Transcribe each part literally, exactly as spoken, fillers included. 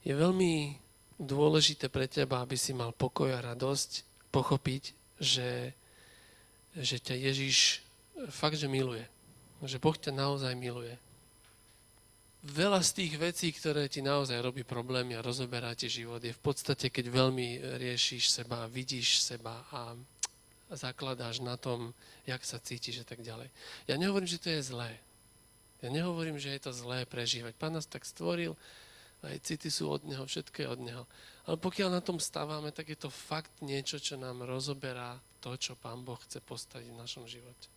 Je veľmi dôležité pre teba, aby si mal pokoj a radosť, pochopiť, že, že ťa Ježiš fakt, že miluje. Že Boh ťa naozaj miluje. Veľa z tých vecí, ktoré ti naozaj robí problémy a rozoberáte život, je v podstate, keď veľmi riešiš seba, vidíš seba a zakladáš na tom, jak sa cítiš a tak ďalej. Ja nehovorím, že to je zlé. Ja nehovorím, že je to zlé prežívať. Pán nás tak stvoril, aj city sú od Neho, všetko je od Neho. Ale pokiaľ na tom stávame, tak je to fakt niečo, čo nám rozoberá to, čo Pán Boh chce postaviť v našom živote.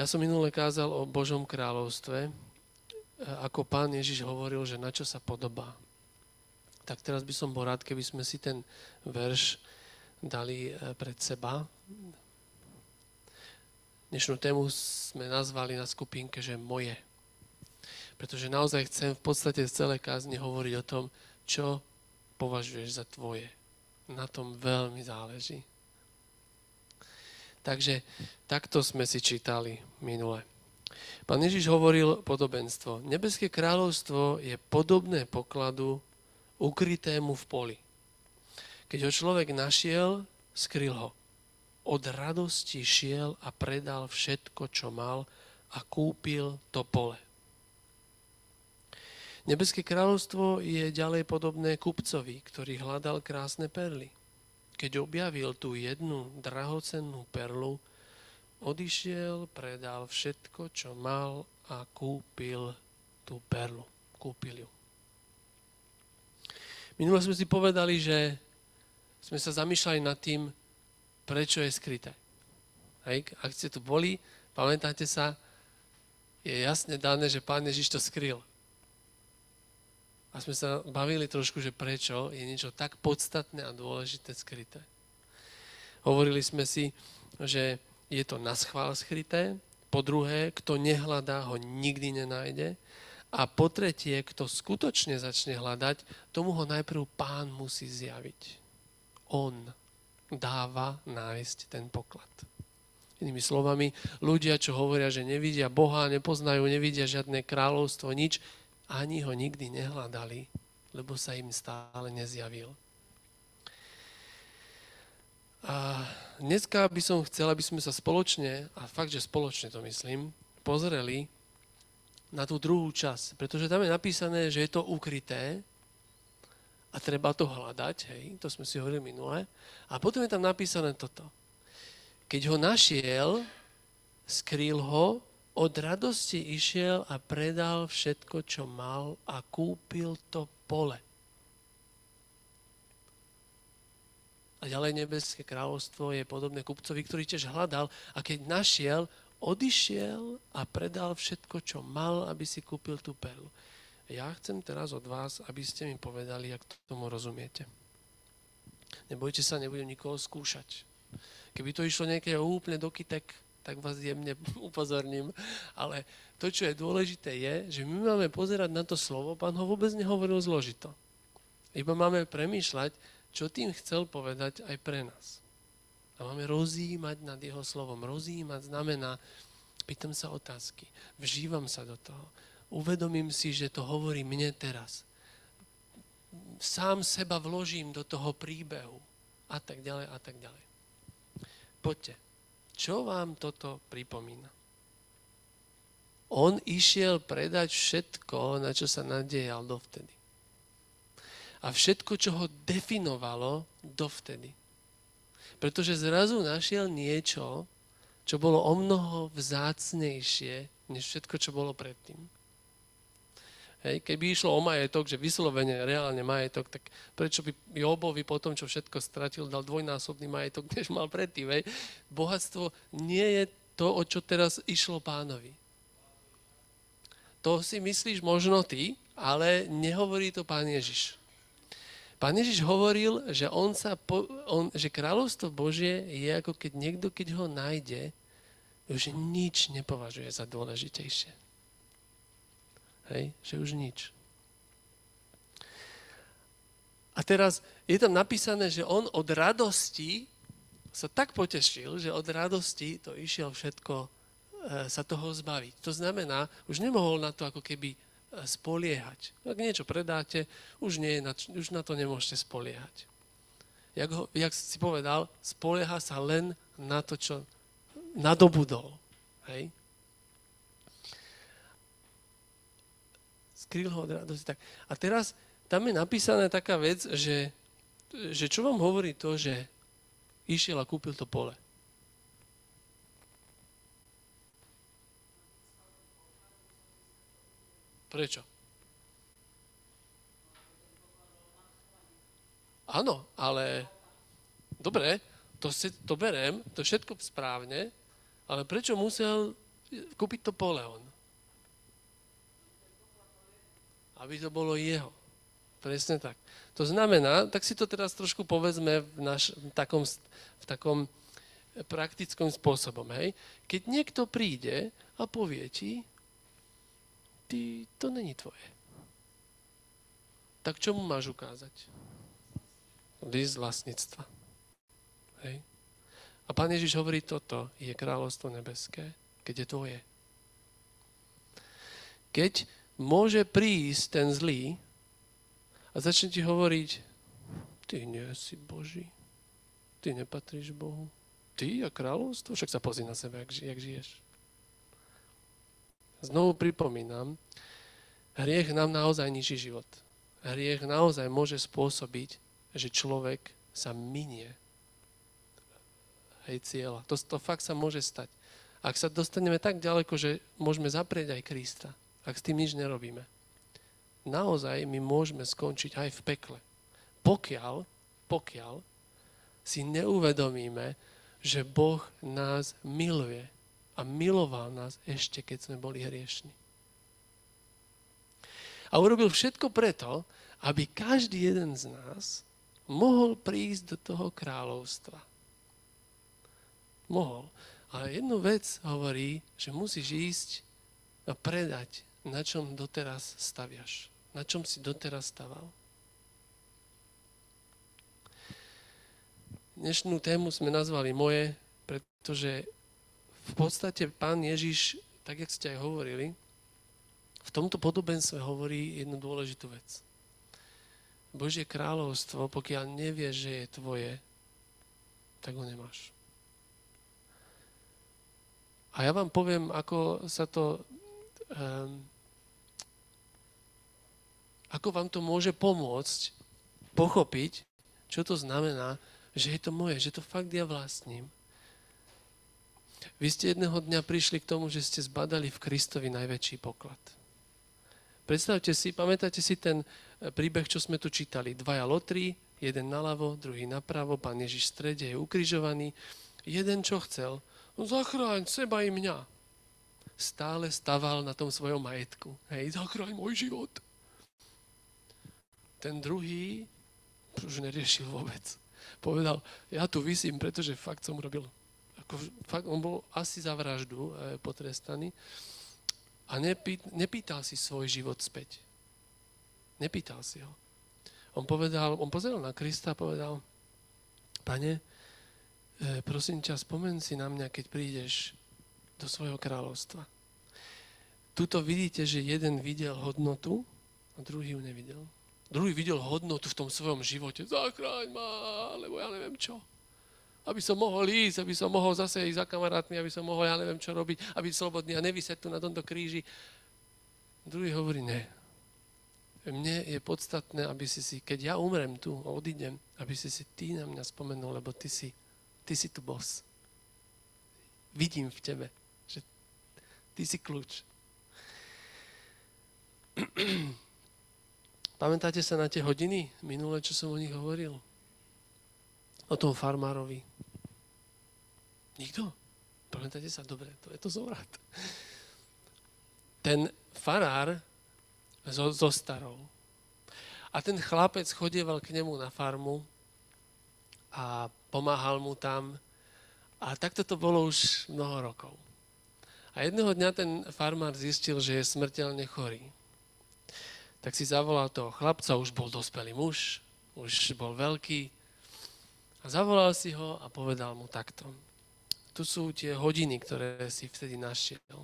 Ja som minule kázal o Božom kráľovstve, ako Pán Ježiš hovoril, že na čo sa podobá. Tak teraz by som bol rád, keby sme si ten verš dali pred seba. Dnešnú tému sme nazvali na skupinke, že moje. Pretože naozaj chcem v podstate z celé kázne hovoriť o tom, čo považuješ za tvoje. Na tom veľmi záleží. Takže takto sme si čítali minule. Pán Ježiš hovoril podobenstvo. Nebeské kráľovstvo je podobné pokladu ukrytému v poli. Keď ho človek našiel, skryl ho. Od radosti šiel a predal všetko, čo mal a kúpil to pole. Nebeské kráľovstvo je ďalej podobné kupcovi, ktorý hľadal krásne perly. Keď objavil tú jednu drahocennú perlu, odišiel, predal všetko, čo mal a kúpil tú perlu. Kúpil ju. Minule sme si povedali, že sme sa zamýšľali nad tým, prečo je skryté. Hej? Ak ste tu boli, pamätáte sa, je jasne dané, že Pán Ježiš to skryl. A sme sa bavili trošku, že prečo je niečo tak podstatné a dôležité skryté. Hovorili sme si, že je to naschvál skryté, po druhé, kto nehľadá, ho nikdy nenájde a po tretie, kto skutočne začne hľadať, tomu ho najprv Pán musí zjaviť. On dáva nájsť ten poklad. Inými slovami, ľudia, čo hovoria, že nevidia Boha, nepoznajú, nevidia žiadne kráľovstvo, nič, ani ho nikdy nehľadali, lebo sa im stále nezjavil. A dneska by som chcel, aby sme sa spoločne, a fakt, že spoločne to myslím, pozreli na tú druhú časť, pretože tam je napísané, že je to ukryté a treba to hľadať, hej, to sme si hovorili minule, a potom je tam napísané toto. Keď ho našiel, skrýl ho, od radosti išiel a predal všetko, čo mal a kúpil to pole. A ďalej nebeské kráľovstvo je podobné kupcovi, ktorý tiež hľadal a keď našiel, odišiel a predal všetko, čo mal, aby si kúpil tú perlu. Ja chcem teraz od vás, aby ste mi povedali, jak tomu rozumiete. Nebojte sa, nebudem nikoho skúšať. Keby to išlo niekde úplne do kytek, tak vás jemne upozorním. Ale to, čo je dôležité, je, že my máme pozerať na to slovo, Pán ho vôbec nehovoril zložito. Iba máme premýšľať, čo tým chcel povedať aj pre nás. A máme rozjímať nad jeho slovom. Rozjímať znamená, pýtam sa otázky, vžívam sa do toho, uvedomím si, že to hovorí mne teraz. Sám seba vložím do toho príbehu. A tak ďalej, a tak ďalej. Poďte. Čo vám toto pripomína? On išiel predať všetko, na čo sa nadejal dovtedy. A všetko, čo ho definovalo dovtedy. Pretože zrazu našiel niečo, čo bolo omnoho vzácnejšie, než všetko, čo bolo predtým. Hej, keby išlo o majetok, že vyslovene reálne majetok, tak prečo by Jobovi po tom, čo všetko stratil, dal dvojnásobný majetok, než mal predtým, hej? Bohatstvo nie je to, o čo teraz išlo Pánovi. To si myslíš možno ty, ale nehovorí to Pán Ježiš. Pán Ježiš hovoril, že, on sa po, on, že kráľovstvo Božie je ako keď niekto, keď ho nájde, už nič nepovažuje za dôležitejšie. Hej, že už nič. A teraz je tam napísané, že on od radosti sa tak potešil, že od radosti to išiel všetko e, sa toho zbaviť. To znamená, už nemohol na to ako keby spoliehať. Ak niečo predáte, už, nie, už na to nemôžete spoliehať. Jak, ho, jak si povedal, spolieha sa len na to, čo nadobudol. Hej? Skryl ho od radosti. Tak. A teraz tam je napísaná taká vec, že, že čo vám hovorí to, že išiel a kúpil to pole. Prečo? Áno, ale dobre, to, si, to berem, to všetko správne, ale prečo musel kúpiť to pole on? Aby to bolo jeho. Presne tak. To znamená, tak si to teraz trošku povedzme v, naš, v, takom, v takom praktickom spôsobom. Hej? Keď niekto príde a povie ti, ty, to není tvoje. Tak čo mu máš ukázať? List vlastníctva. Hej. A Pán Ježiš hovorí, toto je kráľovstvo nebeské, keď je tvoje. Keď môže prísť ten zlý a začne ti hovoriť, ty nie si Boží, ty nepatríš Bohu, ty a kráľovstvo, však sa pozri na sebe, jak, jak žiješ. Znovu pripomínam, hriech nám naozaj ničí život. Hriech naozaj môže spôsobiť, že človek sa minie. Hej, cieľa. To, to fakt sa môže stať. Ak sa dostaneme tak ďaleko, že môžeme zaprieť aj Krista, ak s tým nič nerobíme. Naozaj my môžeme skončiť aj v pekle. Pokiaľ, pokiaľ si neuvedomíme, že Boh nás miluje. A miloval nás ešte, keď sme boli hriešni. A urobil všetko preto, aby každý jeden z nás mohol prísť do toho kráľovstva. Mohol. Ale jednu vec hovorí, že musíš ísť a predať, na čom doteraz staviaš. Na čom si doteraz staval. Dnešnú tému sme nazvali moje, pretože v podstate Pán Ježiš, tak jak ste aj hovorili, v tomto podobenstve hovorí jednu dôležitú vec. Božie kráľovstvo, pokiaľ nevieš, že je tvoje, tak ho nemáš. A ja vám poviem, ako sa to... Um, ako vám to môže pomôcť pochopiť, čo to znamená, že je to moje, že to fakt ja vlastním. Vy ste jedného dňa prišli k tomu, že ste zbadali v Kristovi najväčší poklad. Predstavte si, pamätáte si ten príbeh, čo sme tu čítali. Dvaja lotri, jeden naľavo, druhý napravo, Pán Ježiš v strede je ukrižovaný. Jeden čo chcel? Zachráň seba i mňa. Stále staval na tom svojom majetku. Hej, zachráň môj život. Ten druhý už neriešil vôbec. Povedal, ja tu visím, pretože fakt som robil... Fakt, on bol asi za vraždu e, potrestaný a nepý, nepýtal si svoj život späť. Nepýtal si ho. On povedal, on pozeral na Krista a povedal, Pane, e, prosím ťa, spomen si na mňa, keď prídeš do svojho kráľovstva. Tuto vidíte, že jeden videl hodnotu a druhý ju nevidel. Druhý videl hodnotu v tom svojom živote. Zachráň ma, lebo ja neviem čo. Aby som mohol ísť, aby som mohol zase ísť za kamarátmi, aby som mohol, ja neviem, čo robiť, aby byť slobodný a nevysieť tu na tomto kríži. Druhý hovorí, ne. Mne je podstatné, aby si si, keď ja umrem tu, odídem, aby si si ty na mňa spomenul, lebo ty si, ty si tu boss. Vidím v tebe, že ty si kľúč. Pamätáte sa na tie hodiny minule, čo som o nich hovoril? O tom farmárovi. Nikto? Pamätáte sa? Dobre, to je to zovrat. Ten farár zo, zo starou. A ten chlapec chodieval k nemu na farmu a pomáhal mu tam. A takto to bolo už mnoho rokov. A jedného dňa ten farmár zistil, že je smrteľne chorý. Tak si zavolal toho chlapca, už bol dospelý muž, už bol veľký. A zavolal si ho a povedal mu takto. Tu sú tie hodiny, ktoré si vtedy našiel.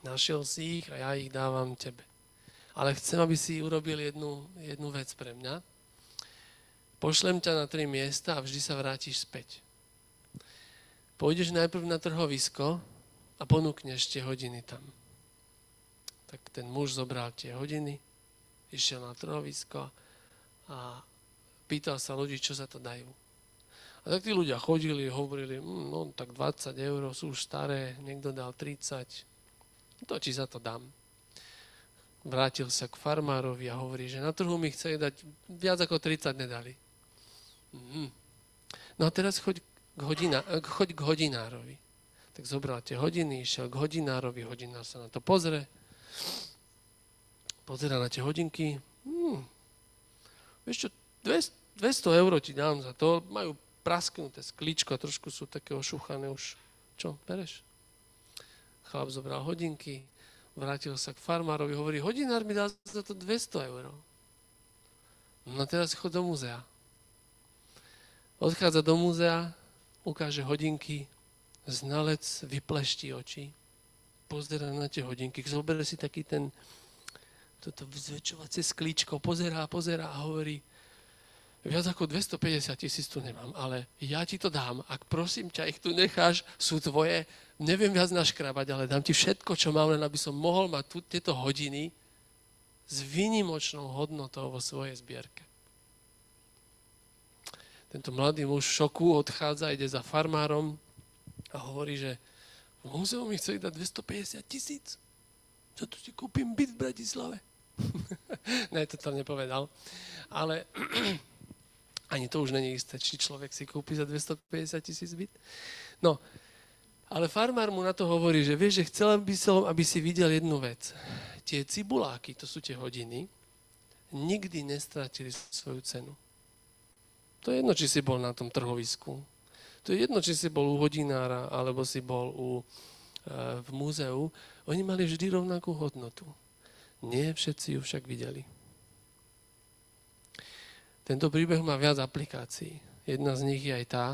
Našiel si ich a ja ich dávam tebe. Ale chcem, aby si urobil jednu, jednu vec pre mňa. Pošlem ťa na tri miesta a vždy sa vrátiš späť. Pôjdeš najprv na trhovisko a ponúkneš tie hodiny tam. Tak ten muž zobral tie hodiny, išiel na trhovisko a pýtal sa ľudí, čo za to dajú. A tak tí ľudia chodili, hovorili, mm, no tak dvadsať eur, sú už staré, niekto dal tridsať, to či za to dám. Vrátil sa k farmárovi a hovorí, že na trhu mi chce dať viac ako tridsať nedali. Mm. No a teraz choď k, hodina, choď k hodinárovi. Tak zobral tie hodiny, išiel k hodinárovi, hodinár sa na to pozrie, pozera na tie hodinky, mm. vieš čo, dvesto eur ti dám za to, majú prasknuté sklíčko a trošku sú také ošúchané už. Čo, bereš? Chlap zobral hodinky, vrátil sa k farmárovi, hovorí, hodinár mi dá za to dvesto eur. No teraz chod do múzea. Odchádza do múzea, ukáže hodinky, znalec vypleští oči, pozerá na tie hodinky, zoberie si taký ten, toto zväčšovacie sklíčko, pozerá, pozerá a hovorí, viac ako dvestopäťdesiat tisíc tu nemám, ale ja ti to dám. Ak prosím ťa, ich tu necháš, sú tvoje. Neviem viac naškrabať, ale dám ti všetko, čo mám, len aby som mohol mať tu, tieto hodiny s výnimočnou hodnotou vo svojej zbierke. Tento mladý muž v šoku odchádza, ide za farmárom a hovorí, že v múzeu mi chce dať dvestopäťdesiat tisíc. Za to si kúpim byt v Bratislave. Ne, to tam nepovedal. Ale... ani to už není isté, či človek si kúpi za dvestopäťdesiat tisíc byt. No, ale farmár mu na to hovorí, že vieš, že chcel by som, aby si videl jednu vec. Tie cibuláky, to sú tie hodiny, nikdy nestratili svoju cenu. To je jedno, či si bol na tom trhovisku. To je jedno, či si bol u hodinára, alebo si bol u, e, v múzeu. Oni mali vždy rovnakú hodnotu. Nie všetci ju však videli. Tento príbeh má viac aplikácií. Jedna z nich je aj tá,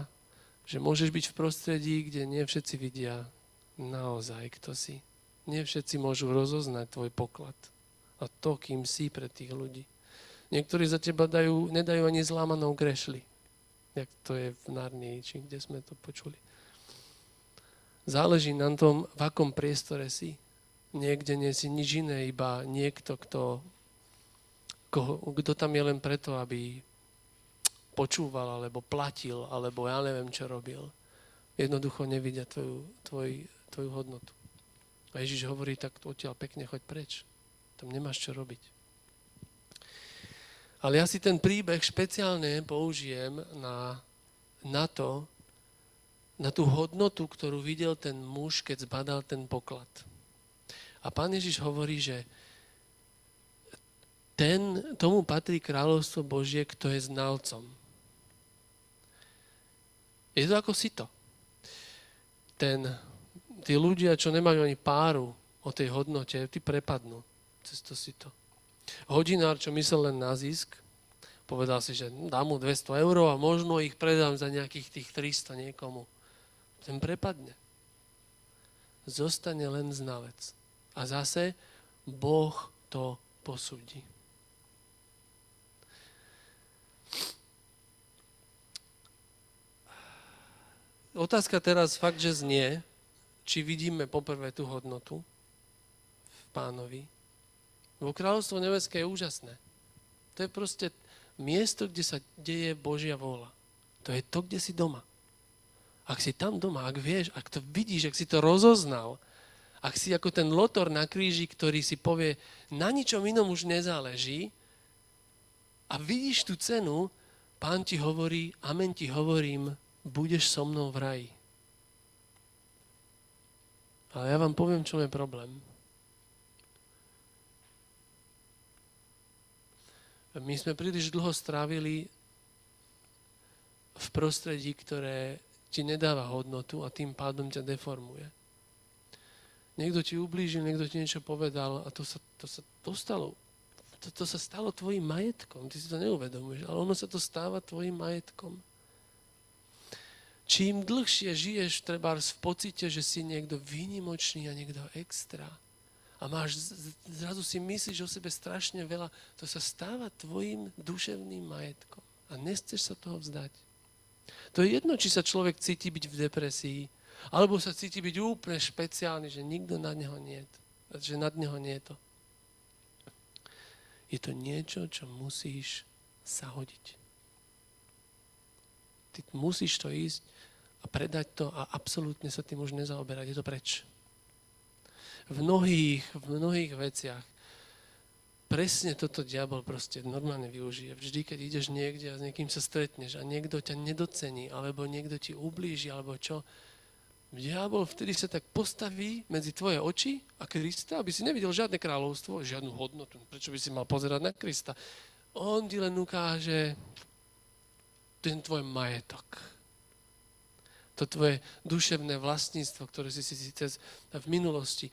že môžeš byť v prostredí, kde nie všetci vidia naozaj, kto si. Nie všetci môžu rozoznať tvoj poklad a to, kým si pre tých ľudí. Niektorí za teba dajú, nedajú ani zlámanou grešli, jak to je v Narnii, či kde sme to počuli. Záleží na tom, v akom priestore si. Niekde nie si nič iné, iba niekto, kto... Koho, kto tam je len preto, aby počúval, alebo platil, alebo ja neviem, čo robil. Jednoducho nevidia tvoju, tvoj, tvoju hodnotu. A Ježiš hovorí, tak odtiaľ pekne choď preč. Tam nemáš čo robiť. Ale ja si ten príbeh špeciálne použijem na, na to, na tú hodnotu, ktorú videl ten muž, keď zbadal ten poklad. A Pán Ježiš hovorí, že Ten, tomu patrí kráľovstvo Božie, kto je znalcom. Je to ako sito. Ten, tí ľudia, čo nemajú ani páru o tej hodnote, tí prepadnú cez to sito. Hodinár, čo myslel len na zisk, povedal si, že dám mu dvesto eur a možno ich predám za nejakých tých tristo niekomu. Ten prepadne. Zostane len znalec. A zase Boh to posúdi. Otázka teraz fakt, že znie, či vidíme poprvé tú hodnotu v Pánovi. Lebo kráľovstvo nebeské je úžasné. To je proste miesto, kde sa deje Božia vôľa. To je to, kde si doma. Ak si tam doma, ak vieš, ak to vidíš, ak si to rozoznal, ak si ako ten lotor na kríži, ktorý si povie, na ničom inom už nezáleží a vidíš tú cenu, Pán ti hovorí, amen ti hovorím, budeš so mnou v raji. Ale ja vám poviem, čo je problém. My sme príliš dlho strávili v prostredí, ktoré ti nedáva hodnotu a tým pádom ťa deformuje. Niekto ti ublížil, niekto ti niečo povedal a to sa, to sa dostalo. To, to sa stalo tvojim majetkom. Ty si to neuvedomuješ, ale ono sa to stáva tvojim majetkom. Čím dlhšie žiješ trebárs v pocite, že si niekto výnimočný a niekto extra, a máš, zrazu si myslíš o sebe strašne veľa, to sa stáva tvojim duševným majetkom a nechceš sa toho vzdať. To je jedno, či sa človek cíti byť v depresii, alebo sa cíti byť úplne špeciálny, že nikto nad neho nie je, že nad neho nie je to. Je to niečo, čo musíš sa hodiť. Ty musíš to ísť a predať to a absolútne sa tým už nezaoberať. Je to preč. V mnohých, v mnohých veciach presne toto diabol proste normálne využije. Vždy, keď ideš niekde a s niekým sa stretneš a niekto ťa nedocení, alebo niekto ti ublíži, alebo čo, diabol vtedy sa tak postaví medzi tvoje oči a Krista, aby si nevidel žiadne kráľovstvo, žiadnu hodnotu. Prečo by si mal pozerať na Krista? On ti len ukáže ten tvoj majetok. To tvoje duševné vlastníctvo, ktoré si si cez v minulosti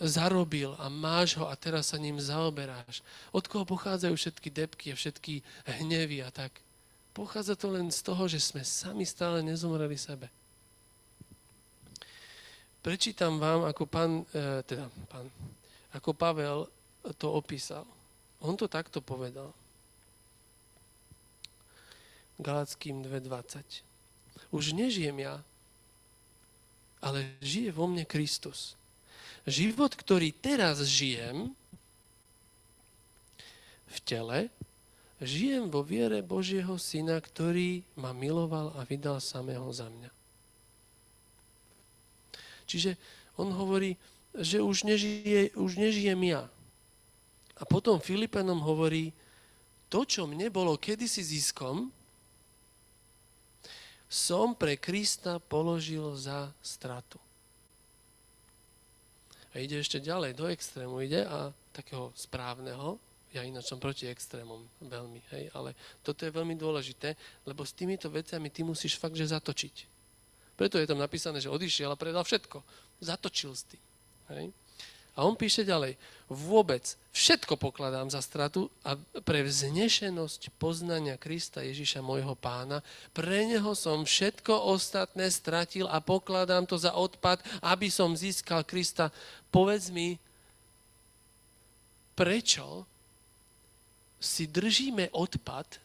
zarobil a máš ho a teraz sa ním zaoberáš. Od koho pochádzajú všetky depky a všetky hnevy a tak? Pochádza to len z toho, že sme sami stále nezomreli sebe. Prečítam vám, ako pán, teda pán, ako Pavel to opísal. On to takto povedal. Galatským dva dvadsať. Už nežijem ja, ale žije vo mne Kristus. Život, ktorý teraz žijem v tele, žijem vo viere Božieho Syna, ktorý ma miloval a vydal samého za mňa. Čiže on hovorí, že už, nežije, už nežijem ja. A potom Filipanom hovorí, to, čo mne bolo kedysi ziskom, som pre Krista položil za stratu. A ide ešte ďalej, do extrému ide a takého správneho, ja ináč som proti extrémom veľmi, hej, ale toto je veľmi dôležité, lebo s týmito vecami ty musíš fakt, že zatočiť. Preto je tam napísané, že odišiel a predal všetko. Zatočil s tým. Hej. A on píše ďalej. Vôbec všetko pokladám za stratu a pre vznešenosť poznania Krista Ježiša, môjho pána, pre neho som všetko ostatné stratil a pokladám to za odpad, aby som získal Krista. Povedz mi, prečo si držíme odpad,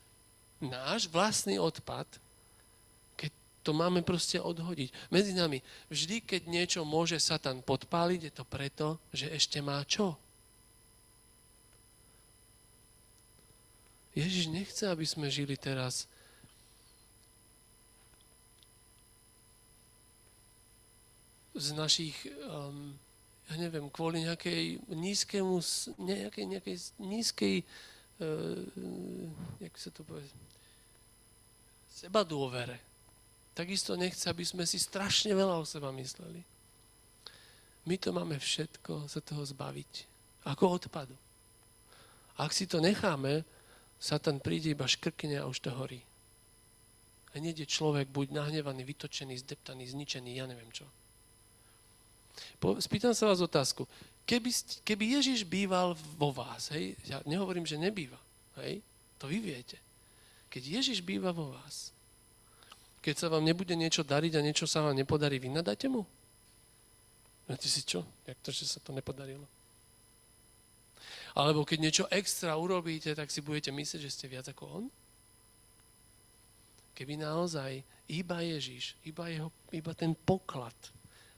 náš vlastný odpad, to máme proste odhodiť. Medzi nami, vždy, keď niečo môže Satan podpáliť, je to preto, že ešte má čo. Ježiš nechce, aby sme žili teraz z našich, um, ja neviem, kvôli nejakej nízkemu, nejakej, nejakej nízkej, uh, jak sa to povie, sebadôvere. Takisto nechce, aby sme si strašne veľa o seba mysleli. My to máme všetko sa toho zbaviť. Ako odpadu. Ak si to necháme, Satan príde, iba škrkne a už to horí. A niekde človek buď nahnevaný, vytočený, zdeptaný, zničený, ja neviem čo. Po, spýtam sa vás otázku. Keby, keby Ježiš býval vo vás, hej, ja nehovorím, že nebýva, hej, to vy viete. Keď Ježiš býva vo vás, keď sa vám nebude niečo dariť a niečo sa vám nepodarí, vy nadáte mu? Viete si čo? Jak to, že sa to nepodarilo? Alebo keď niečo extra urobíte, tak si budete myslieť, že ste viac ako on? Keby naozaj iba Ježiš, iba, jeho, iba ten poklad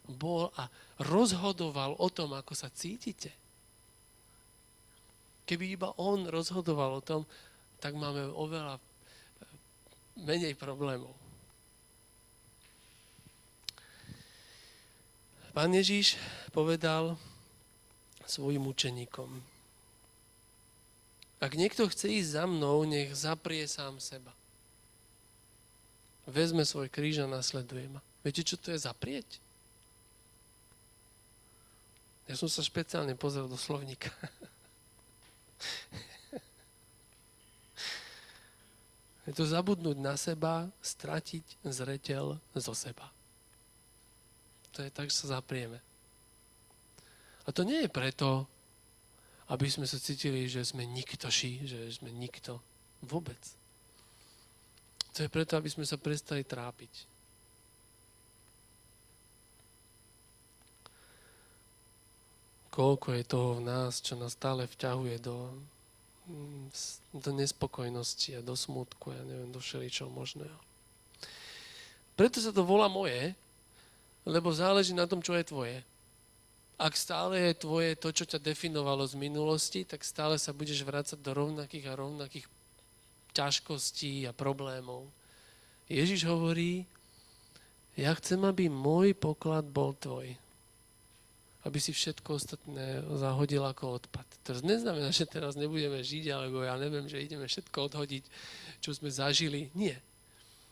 bol a rozhodoval o tom, ako sa cítite. Keby iba on rozhodoval o tom, tak máme oveľa menej problémov. Pán Ježiš povedal svojim učeníkom, ak niekto chce ísť za mnou, nech zaprie sám seba. Vezme svoj kríž a nasleduje ma. Viete, čo to je zaprieť? Ja som sa špeciálne pozrel do slovníka. Je to zabudnúť na seba, stratiť zreteľ zo seba. To je tak, že sa zaprieme. A to nie je preto, aby sme sa cítili, že sme niktoši, že sme nikto. Vôbec. To je preto, aby sme sa prestali trápiť. Koľko je toho v nás, čo nás stále vťahuje do, do nespokojnosti a do smutku, ja neviem, do všeličoho možného. Preto sa to volá moje, lebo záleží na tom, čo je tvoje. Ak stále je tvoje to, čo ťa definovalo z minulosti, tak stále sa budeš vrácať do rovnakých a rovnakých ťažkostí a problémov. Ježiš hovorí, ja chcem, aby môj poklad bol tvoj. Aby si všetko ostatné zahodil ako odpad. To neznamená, že teraz nebudeme žiť, alebo ja neviem, že ideme všetko odhodiť, čo sme zažili. Nie.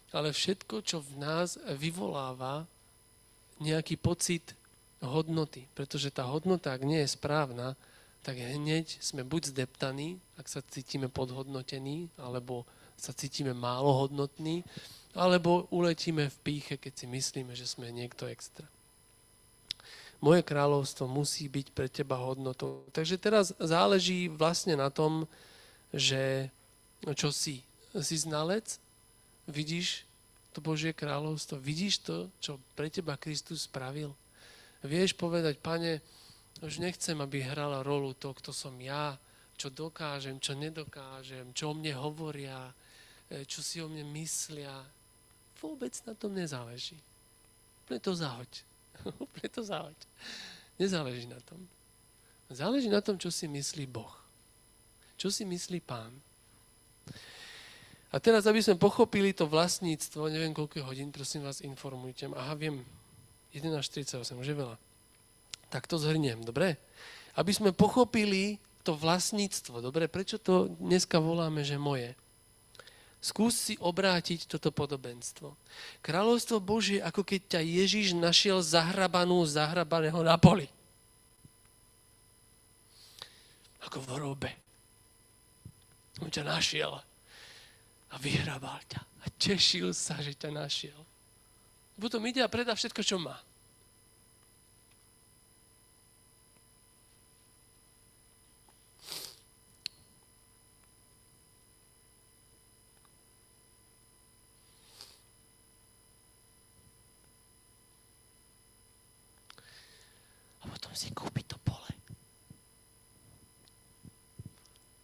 Ale všetko, čo v nás vyvoláva nejaký pocit hodnoty. Pretože tá hodnota, ak nie je správna, tak hneď sme buď zdeptaní, ak sa cítime podhodnotení, alebo sa cítime málo hodnotní, alebo uletíme v pýche, keď si myslíme, že sme niekto extra. Moje kráľovstvo musí byť pre teba hodnotou. Takže teraz záleží vlastne na tom, že čo si. Si znalec, vidíš to Božie kráľovstvo, vidíš to, čo pre teba Kristus spravil. Vieš povedať, Pane, už nechcem, aby hrala rolu to, kto som ja, čo dokážem, čo nedokážem, čo o mne hovoria, čo si o mne myslia. Vôbec na tom nezáleží. Preto zahoď. Preto záleží. Nezáleží na tom. Záleží na tom, čo si myslí Boh. Čo si myslí Pán. A teraz, aby sme pochopili to vlastníctvo, neviem, koľko hodín, prosím vás, informujte. Aha, viem, jedenásť štyridsaťosem, už je veľa. Tak to zhrniem, dobre? Aby sme pochopili to vlastníctvo, dobre? Prečo to dneska voláme, že moje? Skús si obrátiť toto podobenstvo. Kráľovstvo Božie, ako keď ťa Ježiš našiel zahrabanú, zahrabaného na poli. Ako v hrobe. On ťa našiel a vyhrabal ťa. A tešil sa, že ťa našiel. Potom ide a predá všetko, čo má. Potom si kúpi to pole.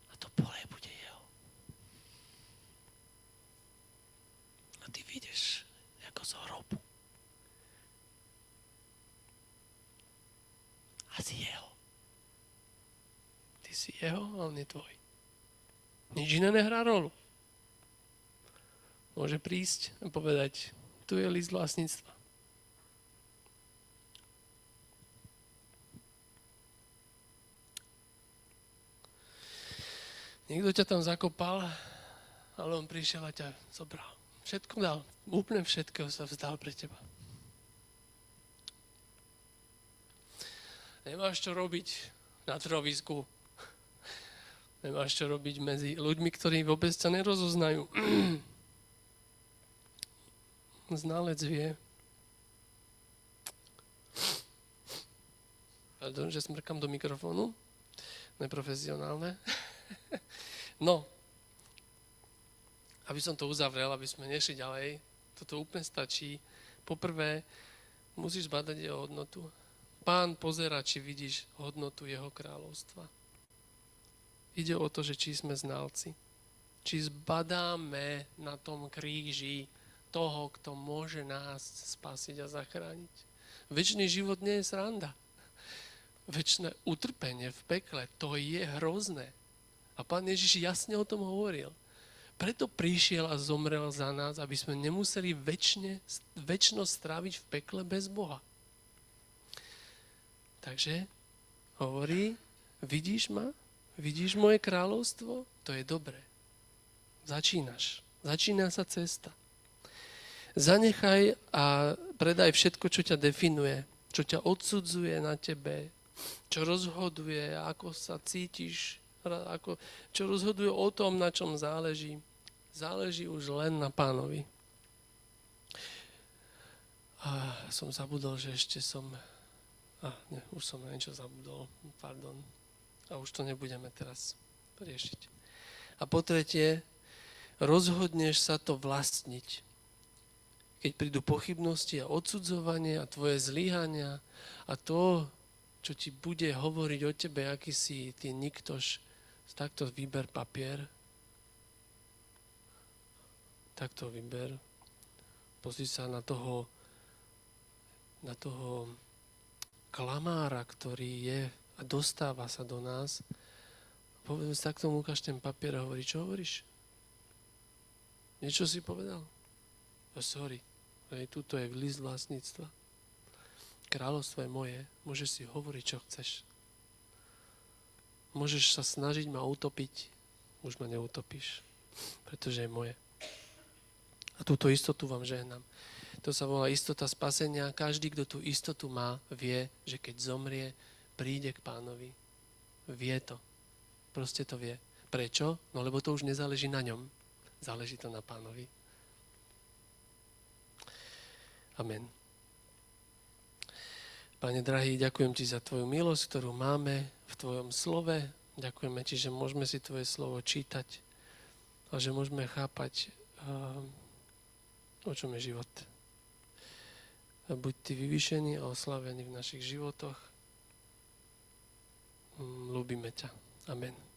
A to pole bude jeho. A ty vidieš ako z hrobu. A si jeho. Ty si jeho, ale on je tvoj. Nič iné nehrá rolu. Môže prísť a povedať, tu je list vlastníctva. Niekto ťa tam zakopal, ale on prišiel a ťa zobral. Všetko dal, úplne všetko sa vzdal pre teba. Nemáš čo robiť na trhovisku. Nemáš čo robiť medzi ľuďmi, ktorí vôbec ťa nerozoznajú. Znalec vie. Pardon, že smrkam do mikrofónu. Neprofesionálne. No, aby som to uzavrel, aby sme nešli ďalej, toto úplne stačí. Poprvé, musíš badať jeho hodnotu. Pán pozerá, či vidíš hodnotu jeho kráľovstva. Ide o to, že či sme znalci. Či zbadáme na tom kríži toho, kto môže nás spasiť a zachrániť. Večný život nie je sranda. Večné utrpenie v pekle, to je hrozné. A Pán Ježiš jasne o tom hovoril. Preto prišiel a zomrel za nás, aby sme nemuseli večne, večno stráviť v pekle bez Boha. Takže hovorí, vidíš ma? Vidíš moje kráľovstvo? To je dobré. Začínaš. Začína sa cesta. Zanechaj a predaj všetko, čo ťa definuje, čo ťa odsudzuje na tebe, čo rozhoduje, ako sa cítiš, ako, čo rozhoduje o tom, na čom záleží, záleží už len na Pánovi. A som zabudol, že ešte som... A ne, už som na niečo zabudol, pardon. A už to nebudeme teraz riešiť. A po tretie, rozhodneš sa to vlastniť. Keď prídu pochybnosti a odsudzovanie a tvoje zlyhania a to, čo ti bude hovoriť o tebe, aký si ty niktož, takto vyber papier, takto vyber, pozri sa na toho, na toho klamára, ktorý je a dostáva sa do nás, povedz, tak tomu ukáž ten papier a hovorí, čo hovoríš? Niečo si povedal? Oh, sorry, hej, tuto je list vlastníctva. Kráľovstvo je moje, môžeš si hovoriť, čo chceš. Môžeš sa snažiť ma utopiť, už ma neutopíš, pretože je moje. A túto istotu vám žehnám. To sa volá istota spasenia. Každý, kto tú istotu má, vie, že keď zomrie, príde k Pánovi. Vie to. Proste to vie. Prečo? No lebo to už nezáleží na ňom. Záleží to na Pánovi. Amen. Pane drahý, ďakujem Ti za Tvoju milosť, ktorú máme v Tvojom slove. Ďakujeme Ti, že môžeme si Tvoje slovo čítať a že môžeme chápať, o čom je život. Buď Ty vyvýšený a oslavený v našich životoch. Ľúbime ťa. Amen.